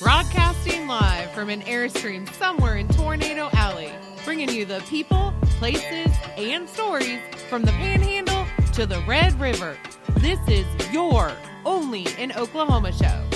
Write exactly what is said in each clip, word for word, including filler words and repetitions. Broadcasting live from an Airstream somewhere in Tornado Alley, bringing you the people, places, and stories from the Panhandle to the Red River. This is your Only in Oklahoma show.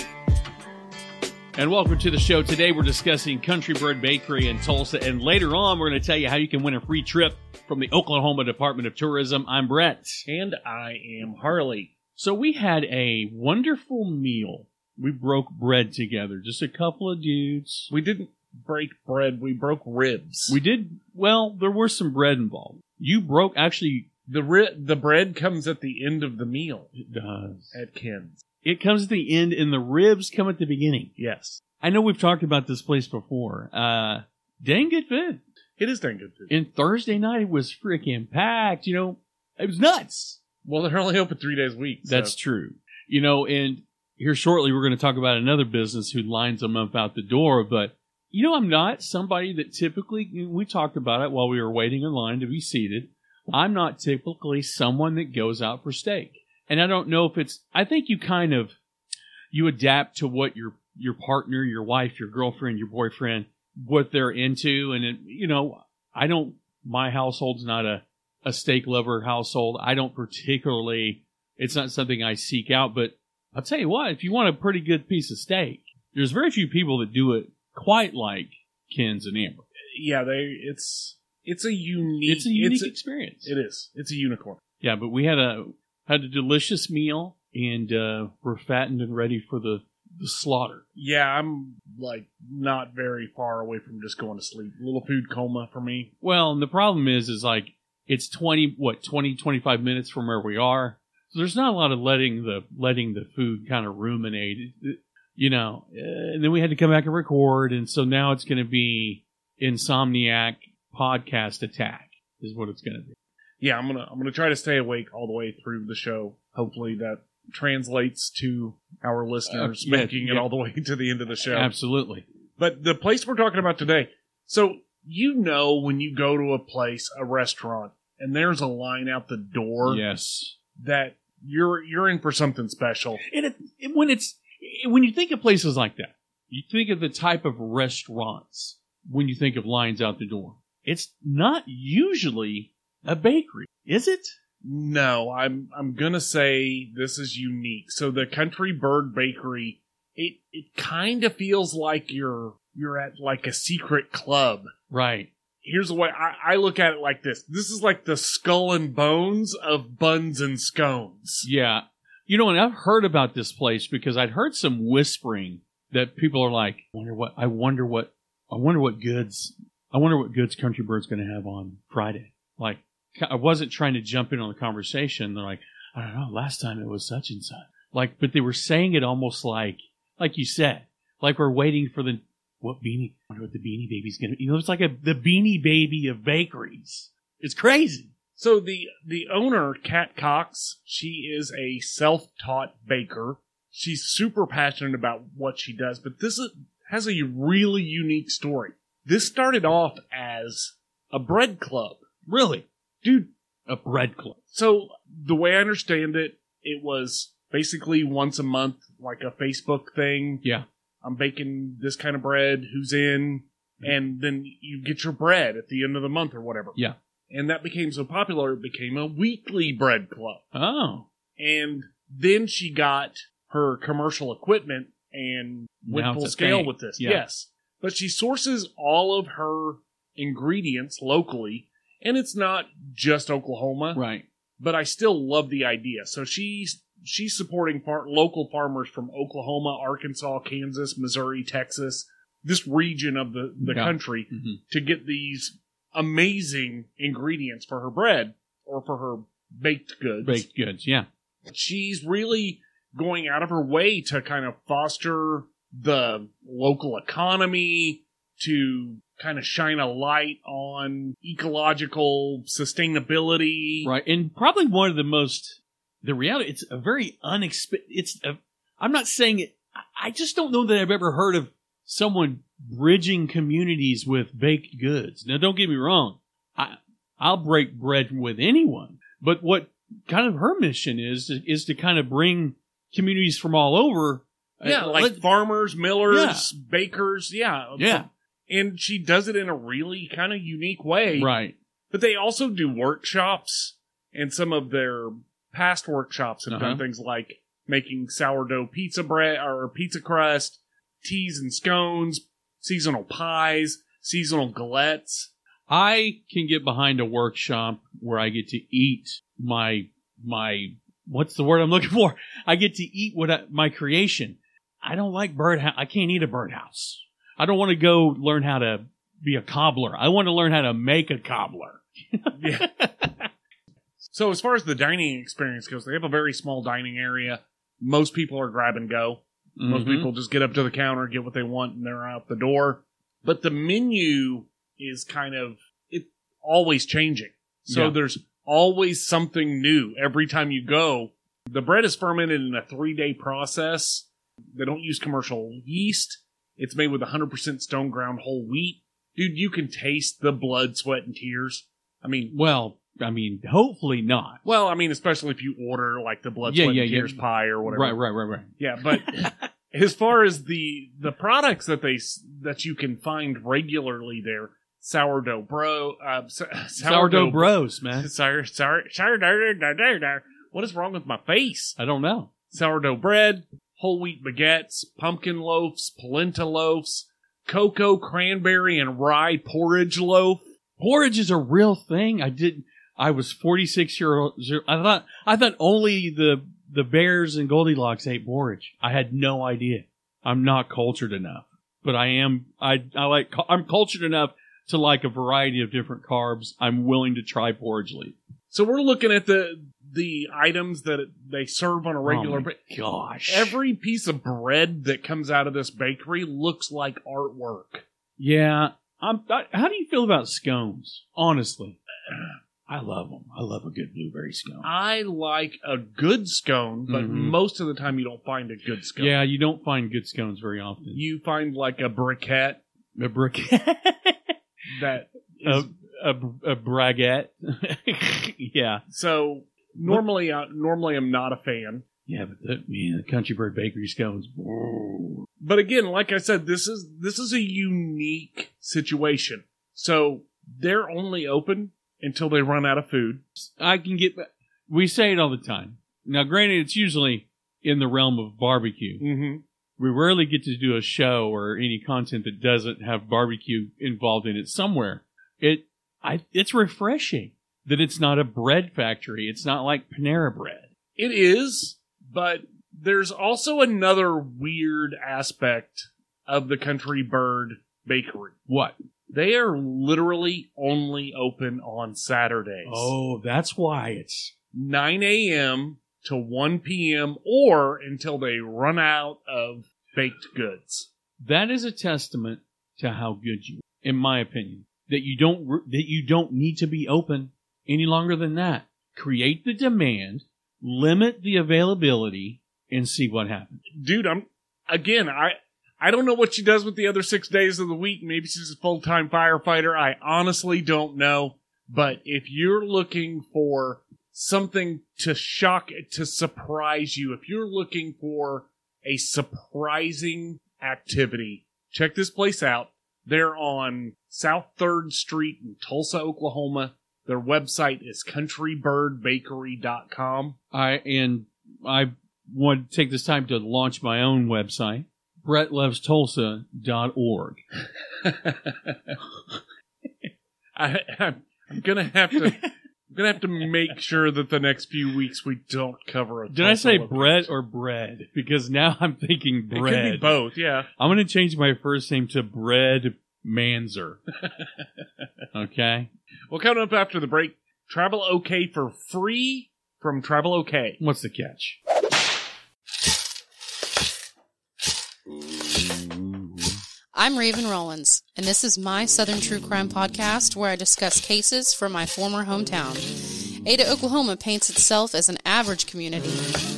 And welcome to the show. Today we're discussing Country Bird Bakery in Tulsa, and later on we're going to tell you how you can win a free trip from the Oklahoma Department of Tourism. I'm Brett. And I am Harley. So we had a wonderful meal. We broke bread together, just a couple of dudes. We didn't break bread, we broke ribs. We did, well, there were some bread involved. You broke, actually... The ri- the bread comes at the end of the meal. It does. At Ken's. It comes at the end, and the ribs come at the beginning. Yes. I know we've talked about this place before. Uh, dang good food. It is dang good food. And Thursday night was freaking packed, you know. It was nuts. Well, they're only open three days a week. So. That's true. You know, and... Here shortly, we're going to talk about another business who lines a month out the door, but, you know, I'm not somebody that typically, we talked about it while we were waiting in line to be seated, I'm not typically someone that goes out for steak. And I don't know if it's, I think you kind of, you adapt to what your your partner, your wife, your girlfriend, your boyfriend, what they're into. And, it, you know, I don't, my household's not a, a steak lover household. I don't particularly, it's not something I seek out, but I'll tell you what, if you want a pretty good piece of steak, there's very few people that do it quite like Ken's and Amber. Yeah, they it's it's a unique It's a unique it's a, experience. It is. It's a unicorn. Yeah, but we had a had a delicious meal, and uh, we're fattened and ready for the, the slaughter. Yeah, I'm like not very far away from just going to sleep. A little food coma for me. Well, and the problem is is like it's twenty what, twenty, twenty-five minutes from where we are. So there's not a lot of letting the letting the food kind of ruminate, you know. And then we had to come back and record, and so now it's going to be insomniac podcast attack is what it's going to be. Yeah, I'm gonna I'm gonna try to stay awake all the way through the show. Hopefully that translates to our listeners, uh, yeah, making yeah. it all the way to the end of the show. Absolutely. But the place we're talking about today. So you know when you go to a place, a restaurant, and there's a line out the door. Yes. That. You're you're in for something special. And it, it, when it's when you think of places like that, you think of the type of restaurants when you think of lines out the door. It's not usually a bakery, is it? No, I'm I'm gonna say this is unique. So the Country Bird Bakery, it it kind of feels like you're you're at like a secret club. Right. Here's the way I, I look at it like this. This is like the skull and bones of buns and scones. Yeah. You know, and I've heard about this place because I'd heard some whispering that people are like, I wonder what, I wonder what, I wonder what goods, I wonder what goods Country Bird's going to have on Friday. Like, I wasn't trying to jump in on the conversation. They're like, I don't know, last time it was such and such. Like, but they were saying it almost like, like you said, like we're waiting for the, What beanie? I wonder what the Beanie Baby's gonna be. You know, it's like a the Beanie Baby of bakeries. It's crazy. So the the owner, Kat Cox, she is a self-taught baker. She's super passionate about what she does, but this is, has a really unique story. This started off as a bread club. Really? Dude. A bread club. So the way I understand it, it was basically once a month, like a Facebook thing. Yeah. I'm baking this kind of bread, who's in, and then you get your bread at the end of the month or whatever. Yeah. And that became so popular, it became a weekly bread club. Oh. And then she got her commercial equipment and went full scale with this. Yeah. Yes. But she sources all of her ingredients locally, and it's not just Oklahoma. Right. But I still love the idea. So she's... She's supporting far- local farmers from Oklahoma, Arkansas, Kansas, Missouri, Texas, this region of the, the yeah. country, mm-hmm. to get these amazing ingredients for her bread or for her baked goods. Baked goods, yeah. She's really going out of her way to kind of foster the local economy, to kind of shine a light on ecological sustainability. Right, and probably one of the most... The reality, it's a very unexpected, it's, a, I'm not saying it, I just don't know that I've ever heard of someone bridging communities with baked goods. Now, don't get me wrong, I, I'll break bread with anyone, but what kind of her mission is, is to kind of bring communities from all over Yeah, like, like farmers, millers, yeah. bakers. Yeah. Yeah. And she does it in a really kind of unique way. Right. But they also do workshops, and some of their past workshops have uh-huh. done things like making sourdough pizza bread or pizza crust, teas and scones, seasonal pies, seasonal galettes. I can get behind a workshop where I get to eat my, my, what's the word I'm looking for? I get to eat what I, my creation. I don't like birdhouse. I can't eat a birdhouse. I don't want to go learn how to be a cobbler. I want to learn how to make a cobbler. Yeah. So as far as the dining experience goes, they have a very small dining area. Most people are grab and go. Most mm-hmm. people just get up to the counter, get what they want, and they're out the door. But the menu is kind of it always changing. So yeah. there's always something new every time you go. The bread is fermented in a three-day process. They don't use commercial yeast. It's made with one hundred percent stone-ground whole wheat. Dude, you can taste the blood, sweat, and tears. I mean... Well... I mean, hopefully not. Well, I mean, especially if you order, like, the blood, yeah, sweat, yeah, and tears yeah. pie or whatever. Right, right, right, right. Yeah, but as far as the the products that they that you can find regularly there, sourdough bro... Uh, so, sourdough, sourdough bros, man. Sour, sour, sour, dar, dar, dar, dar. What is wrong with my face? I don't know. Sourdough bread, whole wheat baguettes, pumpkin loaves, polenta loaves, cocoa, cranberry, and rye porridge loaf. Porridge is a real thing. I didn't... I was forty-six year old. I thought I thought only the the bears and Goldilocks ate porridge. I had no idea. I'm not cultured enough, but I am. I I like. I'm cultured enough to like a variety of different carbs. I'm willing to try porridge leaf. So we're looking at the the items that they serve on a regular. Oh my gosh, every piece of bread that comes out of this bakery looks like artwork. Yeah. I'm. I, how do you feel about scones? Honestly. I love them. I love a good blueberry scone. I like a good scone, but mm-hmm. most of the time you don't find a good scone. Yeah, you don't find good scones very often. You find like a briquette. A briquette? That is... A, a, a braguette. Yeah. So, normally I, normally I'm not a fan. Yeah, but the, man, the Country Bird Bakery scones. Whoa. But again, like I said, this is this is a unique situation. So, they're only open... until they run out of food. I can get... We say it all the time. Now, granted, it's usually in the realm of barbecue. Mm-hmm. We rarely get to do a show or any content that doesn't have barbecue involved in it somewhere. It, I, it's refreshing that it's not a bread factory. It's not like Panera Bread. It is, but there's also another weird aspect of the Country Bird Bakery. What? They are literally only open on Saturdays. Oh, that's why it's nine a.m. to one p.m. or until they run out of baked goods. That is a testament to how good you are, in my opinion, that you don't that you don't need to be open any longer than that. Create the demand, limit the availability, and see what happens. Dude, I'm again, I I don't know what she does with the other six days of the week. Maybe she's a full-time firefighter. I honestly don't know. But if you're looking for something to shock, to surprise you, if you're looking for a surprising activity, check this place out. They're on South third Street in Tulsa, Oklahoma. Their website is country bird bakery dot com. I, and I want to take this time to launch my own website. brett loves tulsa dot org. I, I'm gonna have to. I'm gonna have to make sure that the next few weeks we don't cover a. Did I say Brett or bread? Because now I'm thinking bread. It could be both. Yeah. I'm gonna change my first name to Bread Manzer. Okay. Well, coming up after the break, Travel OK for free from Travel OK. What's the catch? I'm Raven Rollins, and this is my Southern True Crime podcast where I discuss cases from my former hometown. Ada, Oklahoma paints itself as an average community,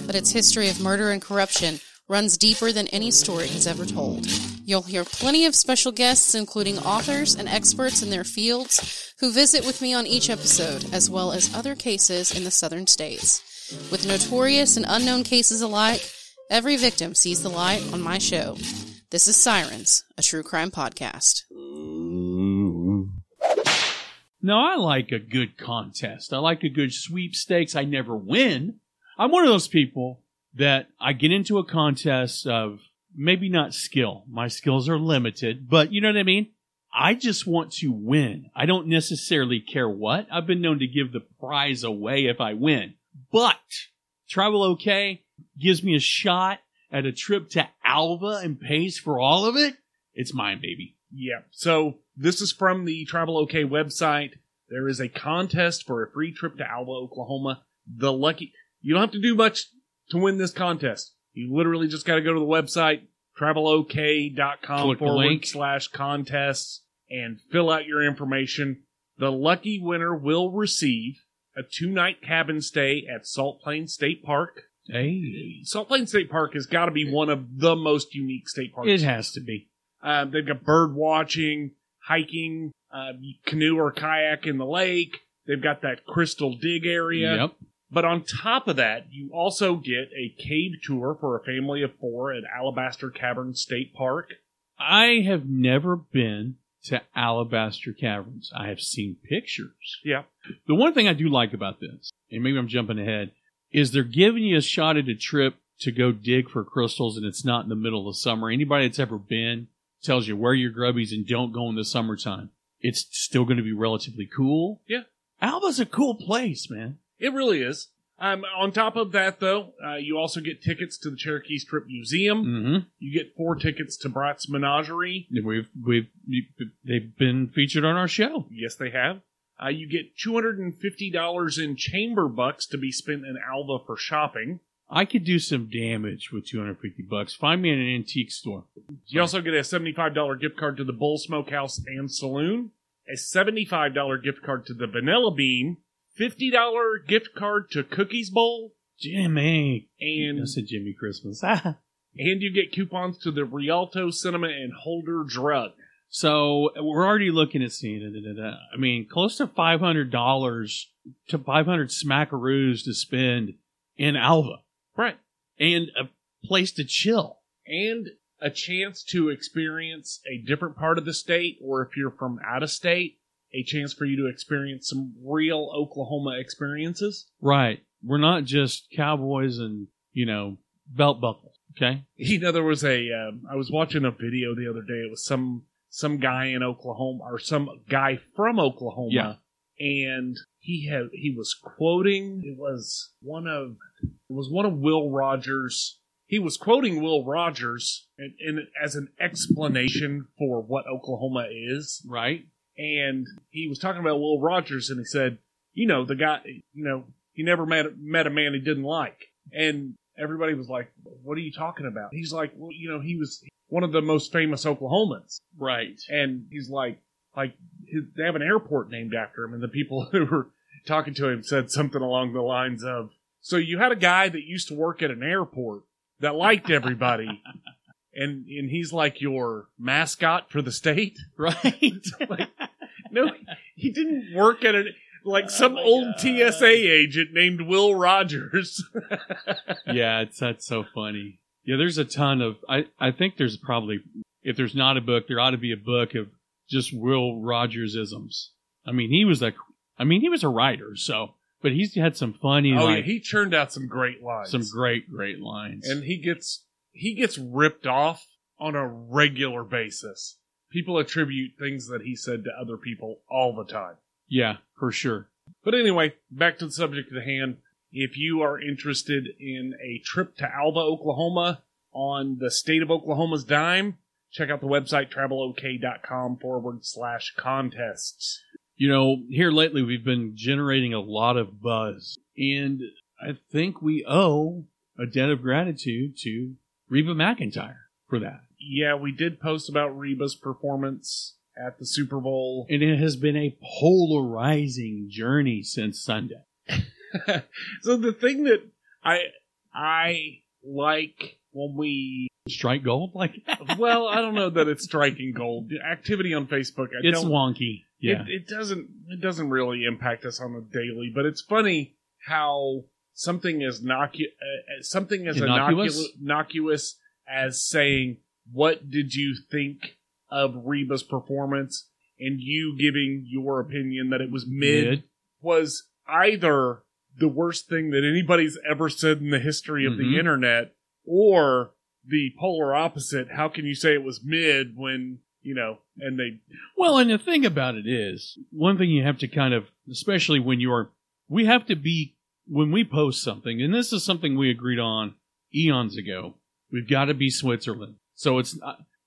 but its history of murder and corruption runs deeper than any story has ever told. You'll hear plenty of special guests, including authors and experts in their fields, who visit with me on each episode, as well as other cases in the southern states. With notorious and unknown cases alike, Every victim sees the light on my show. This is Sirens, a true crime podcast. No, I like a good contest. I like a good sweepstakes. I never win. I'm one of those people that I get into a contest of maybe not skill. My skills are limited, but you know what I mean? I just want to win. I don't necessarily care what. I've been known to give the prize away if I win. But Travel OK gives me a shot at a trip to Alva and pays for all of it. It's mine, baby. Yeah. So this is from the Travel OK website. There is a contest for a free trip to Alva, Oklahoma. The lucky... You don't have to do much to win this contest. You literally just got to go to the website, travelok.com forward slash contests, and fill out your information. The lucky winner will receive a two-night cabin stay at Salt Plains State Park. Hey. Salt Plains State Park has got to be one of the most unique state parks. It has to be. Uh, they've got bird watching, hiking, uh, canoe or kayak in the lake. They've got that crystal dig area. Yep. But on top of that, you also get a cave tour for a family of four at Alabaster Caverns State Park. I have never been to Alabaster Caverns. I have seen pictures. Yeah. The one thing I do like about this, and maybe I'm jumping ahead, is they're giving you a shot at a trip to go dig for crystals, and it's not in the middle of summer. Anybody that's ever been tells you wear your grubbies and don't go in the summertime. It's still going to be relatively cool. Yeah. Alva's a cool place, man. It really is. Um, on top of that, though, uh, you also get tickets to the Cherokee Strip Museum. Mm-hmm. You get four tickets to Bratz Menagerie. We've we've they've been featured on our show. Yes, they have. Uh, you get two hundred and fifty dollars in chamber bucks to be spent in Alva for shopping. I could do some damage with two hundred fifty bucks. Find me in an antique store. You also get a seventy-five dollar gift card to the Bull Smokehouse and Saloon, a seventy-five dollar gift card to the Vanilla Bean. fifty dollar gift card to Cookies Bowl. Jimmy. And that's a Jimmy Christmas. and you get coupons to the Rialto Cinema and Holder Drug. So we're already looking at seeing it. I mean, close to five hundred dollars to five hundred smackaroos to spend in Alva. Right. And a place to chill. And a chance to experience a different part of the state, or if you're from out of state, a chance for you to experience some real Oklahoma experiences. Right. We're not just cowboys and, you know, belt buckles, okay? You know, there was a, uh, I was watching a video the other day. It was some some guy in Oklahoma, or some guy from Oklahoma. Yeah. And he had, he was quoting, it was one of, it was one of Will Rogers. He was quoting Will Rogers and, and as an explanation for what Oklahoma is. Right. And he was talking about Will Rogers, and he said, you know, the guy, you know, he never met, met a man he didn't like. And everybody was like, what are you talking about? He's like, well, you know, he was one of the most famous Oklahomans. Right. And he's like, like his, they have an airport named after him. And the people who were talking to him said something along the lines of, so you had a guy that used to work at an airport that liked everybody. And and he's like your mascot for the state, right? Like, no, he didn't work at an like some oh old God. T S A agent named Will Rogers. Yeah, it's that's so funny. Yeah, there's a ton of I, I think there's probably, if there's not a book, there ought to be a book of just Will Rogers-isms. I mean, he was like I mean, he was a writer, so but he's had some funny. Oh, like, yeah, he churned out some great lines. Some great, great lines. And he gets He gets ripped off on a regular basis. People attribute things that he said to other people all the time. Yeah, for sure. But anyway, back to the subject at hand. If you are interested in a trip to Alva, Oklahoma, on the state of Oklahoma's dime, check out the website, travelok.com forward slash contests. You know, here lately we've been generating a lot of buzz, and I think we owe a debt of gratitude to Reba McEntire for that. Yeah, we did post about Reba's performance at the Super Bowl. And it has been a polarizing journey since Sunday. So the thing that I I like when we... Strike gold? Like Well, I don't know that it's striking gold. The activity on Facebook... I it's don't, wonky. Yeah. It, it doesn't. It doesn't really impact us on the daily, but it's funny how something as nocu- uh, something as innocuous? Innocu- innocuous as saying, "What did you think of Reba's performance?" and you giving your opinion that it was mid, mid. was either the worst thing that anybody's ever said in the history of mm-hmm. the internet, or the polar opposite. How can you say it was mid when, you know, and they... Well, and the thing about it is, one thing you have to kind of, especially when you're, we have to be, when we post something, and this is something we agreed on eons ago, we've got to be Switzerland. So it's,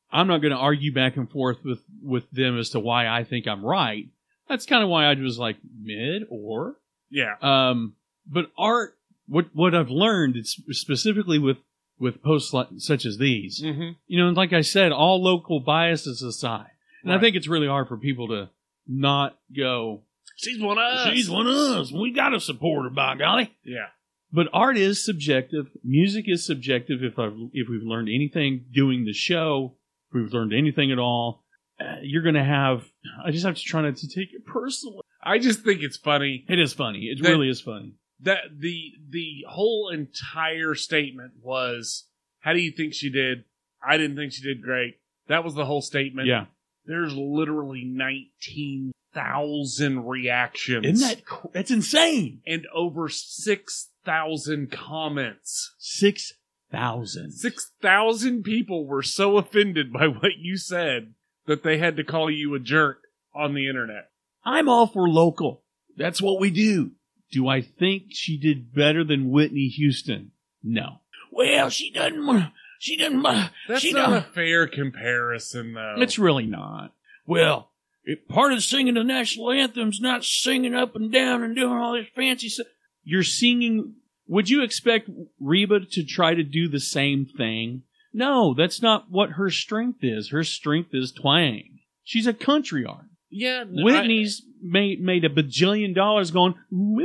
I'm not going to argue back and forth with, with them as to why I think I'm right. That's kind of why I was like, mid or... Yeah. Um, but art, what what I've learned, it's specifically with, with posts like, such as these, mm-hmm. you know, and like I said, all local biases aside. And right. I think it's really hard for people to not go, she's one of us. She's one of us. We got to support her, by golly. Yeah. But art is subjective. Music is subjective. If I've, if we've learned anything doing the show, if we've learned anything at all, uh, you're going to have, I just have to try not to take it personally. I just think it's funny. It is funny. It that, really is funny. That the the whole entire statement was, how do you think she did? I didn't think she did great. That was the whole statement. Yeah. There's literally nineteen thousand reactions. Isn't that cool? That's insane. And over six thousand comments. six thousand. six thousand people were so offended by what you said that they had to call you a jerk on the internet. I'm all for local. That's what we do. Do I think she did better than Whitney Houston? No. Well, she doesn't. She doesn't. That's she not don't. a fair comparison, though. It's really not. Well, if part of singing the national anthem's not singing up and down and doing all this fancy stuff. You're singing. Would you expect Reba to try to do the same thing? No, that's not what her strength is. Her strength is twang. She's a country artist. Yeah, Whitney's I, made made a bajillion dollars going, you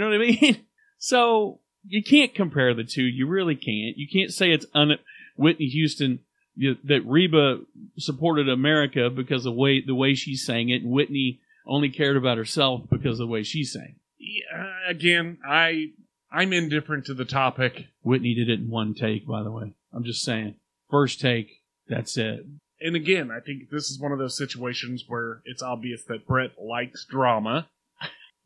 know what I mean? So you can't compare the two. You really can't. You can't say it's un- Whitney Houston you, that Reba supported America because of way the way she sang it, and Whitney only cared about herself because of the way she sang. Yeah, again, I I'm indifferent to the topic. Whitney did it in one take, by the way. I'm just saying, first take. That's it. And again, I think this is one of those situations where it's obvious that Brett likes drama,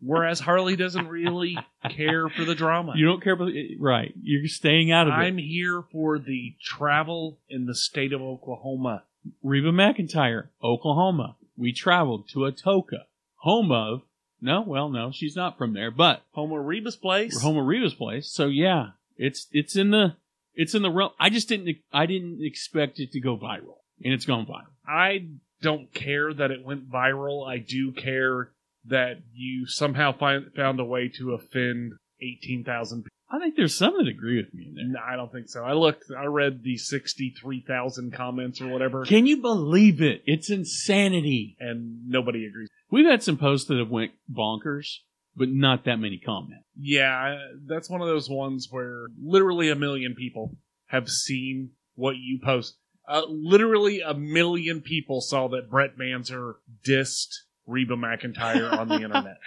whereas Harley doesn't really care for the drama. You don't care for it, right. You're staying out of I'm it. I'm here for the travel in the state of Oklahoma. Reba McEntire, Oklahoma. We traveled to Atoka, home of, no, well, no, she's not from there, but. Home of Reba's place. Home of Reba's place. So yeah, it's, it's in the, it's in the realm. I just didn't, I didn't expect it to go viral. And it's gone viral. I don't care that it went viral. I do care that you somehow find, found a way to offend eighteen thousand people. I think there's some that agree with me in there. No, I don't think so. I looked, I read the sixty-three thousand comments or whatever. Can you believe it? It's insanity. And nobody agrees. We've had some posts that have went bonkers, but not that many comments. Yeah, that's one of those ones where literally a million people have seen what you post. Uh, literally a million people saw that Brett Manzer dissed Reba McEntire on the internet.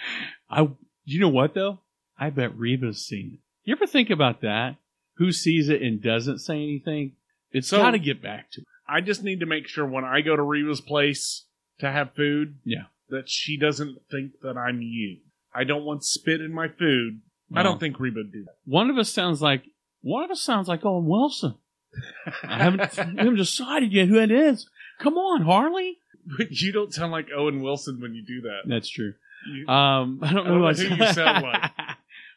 I, you know what, though? I bet Reba's seen it. You ever think about that? Who sees it and doesn't say anything? It's so, got to get back to her. I just need to make sure when I go to Reba's place to have food, yeah. that she doesn't think that I'm you. I don't want spit in my food. No. I don't think Reba would do that. One of us sounds like, one of us sounds like Owen Wilson. I haven't, I haven't decided yet who it is. Come on, Harley. But you don't sound like Owen Wilson when you do that. That's true. You, um, I don't know, I don't know I who you sound like.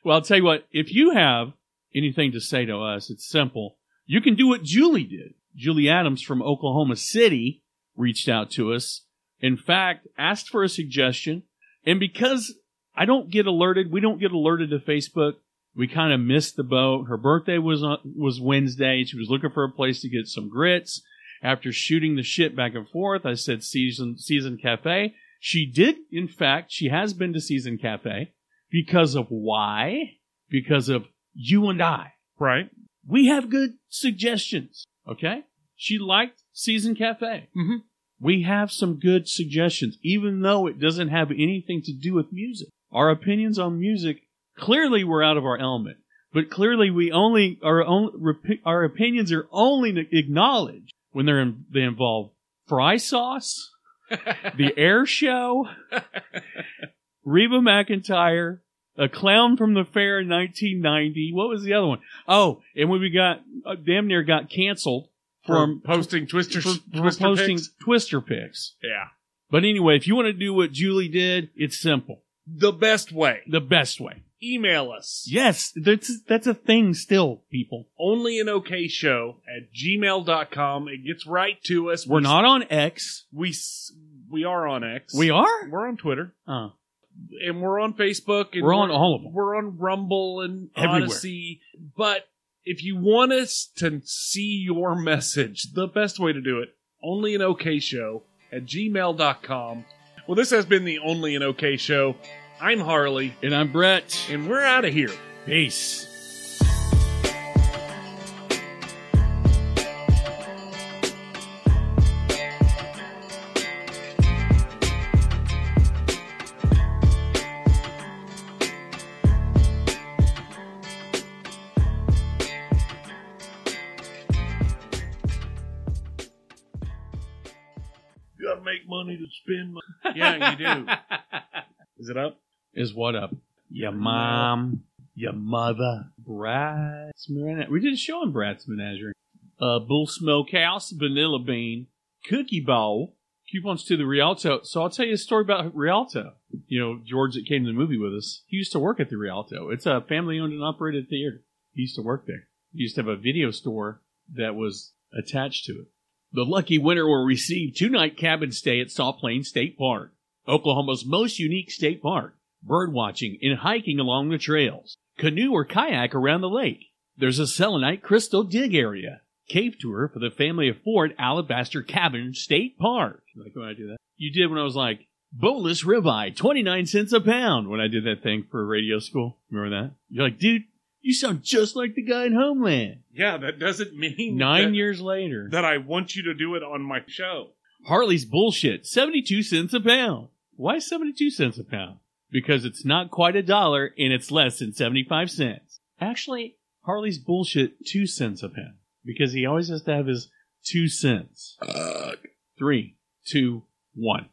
Well, I'll tell you what. If you have anything to say to us, it's simple. You can do what Julie did. Julie Adams from Oklahoma City reached out to us. In fact, asked for a suggestion. And because I don't get alerted, we don't get alerted to Facebook. We kind of missed the boat. Her birthday was on, was Wednesday. She was looking for a place to get some grits. After shooting the shit back and forth, I said Season Season Cafe. She did, in fact, she has been to Season Cafe. Because of why? Because of you and I. Right. We have good suggestions. Okay? She liked Season Cafe. Mm-hmm. We have some good suggestions, even though it doesn't have anything to do with music. Our opinions on music Clearly we're out of our element, but clearly we only, our own, our opinions are only acknowledged when they're in, they involve fry sauce, the air show, Reba McEntire, a clown from the fair in nineteen ninety. What was the other one? Oh, and when we got, uh, damn near got canceled from for posting Twister, for, twister for posting picks. Twister picks. Yeah. But anyway, if you want to do what Julie did, it's simple. The best way. The best way. Email us. Yes, that's that's a thing still, people. Only an OK show at gmail dot com. It gets right to us. We're, We're not on X. We we are on X. We are? We're on Twitter. Oh. And we're on Facebook. And we're, we're on all of them. We're on Rumble and everywhere. Odyssey. But if you want us to see your message, the best way to do it, only an OK show at gmail dot com. Well, this has been the Only an OK show. I'm Harley. And I'm Brett. And we're out of here. Peace. To spend money. Yeah, you do. Is it up? Is what up? Your mom, your mother, Bratz Menagerie. We did a show on Bratz Menagerie. Uh, Bull Smokehouse, Vanilla Bean, Cookie Bowl, coupons to the Rialto. So I'll tell you a story about Rialto. You know, George that came to the movie with us, he used to work at the Rialto. It's a family-owned and operated theater. He used to work there. He used to have a video store that was attached to it. The lucky winner will receive two-night cabin stay at Salt Plains State Park, Oklahoma's most unique state park. Bird watching and hiking along the trails. Canoe or kayak around the lake. There's a selenite crystal dig area. Cave tour for the family of four at Alabaster Caverns State Park. Like when I do that? You did when I was like, boneless ribeye, twenty-nine cents a pound, when I did that thing for radio school. Remember that? You're like, dude, you sound just like the guy in Homeland. Yeah, that doesn't mean... Nine that, years later. That I want you to do it on my show. Harley's bullshit. seventy-two cents a pound. Why seventy-two cents a pound? Because it's not quite a dollar, and it's less than seventy-five cents. Actually, Harley's bullshit, two cents a pound. Because he always has to have his two cents. Uh, Three, two, one.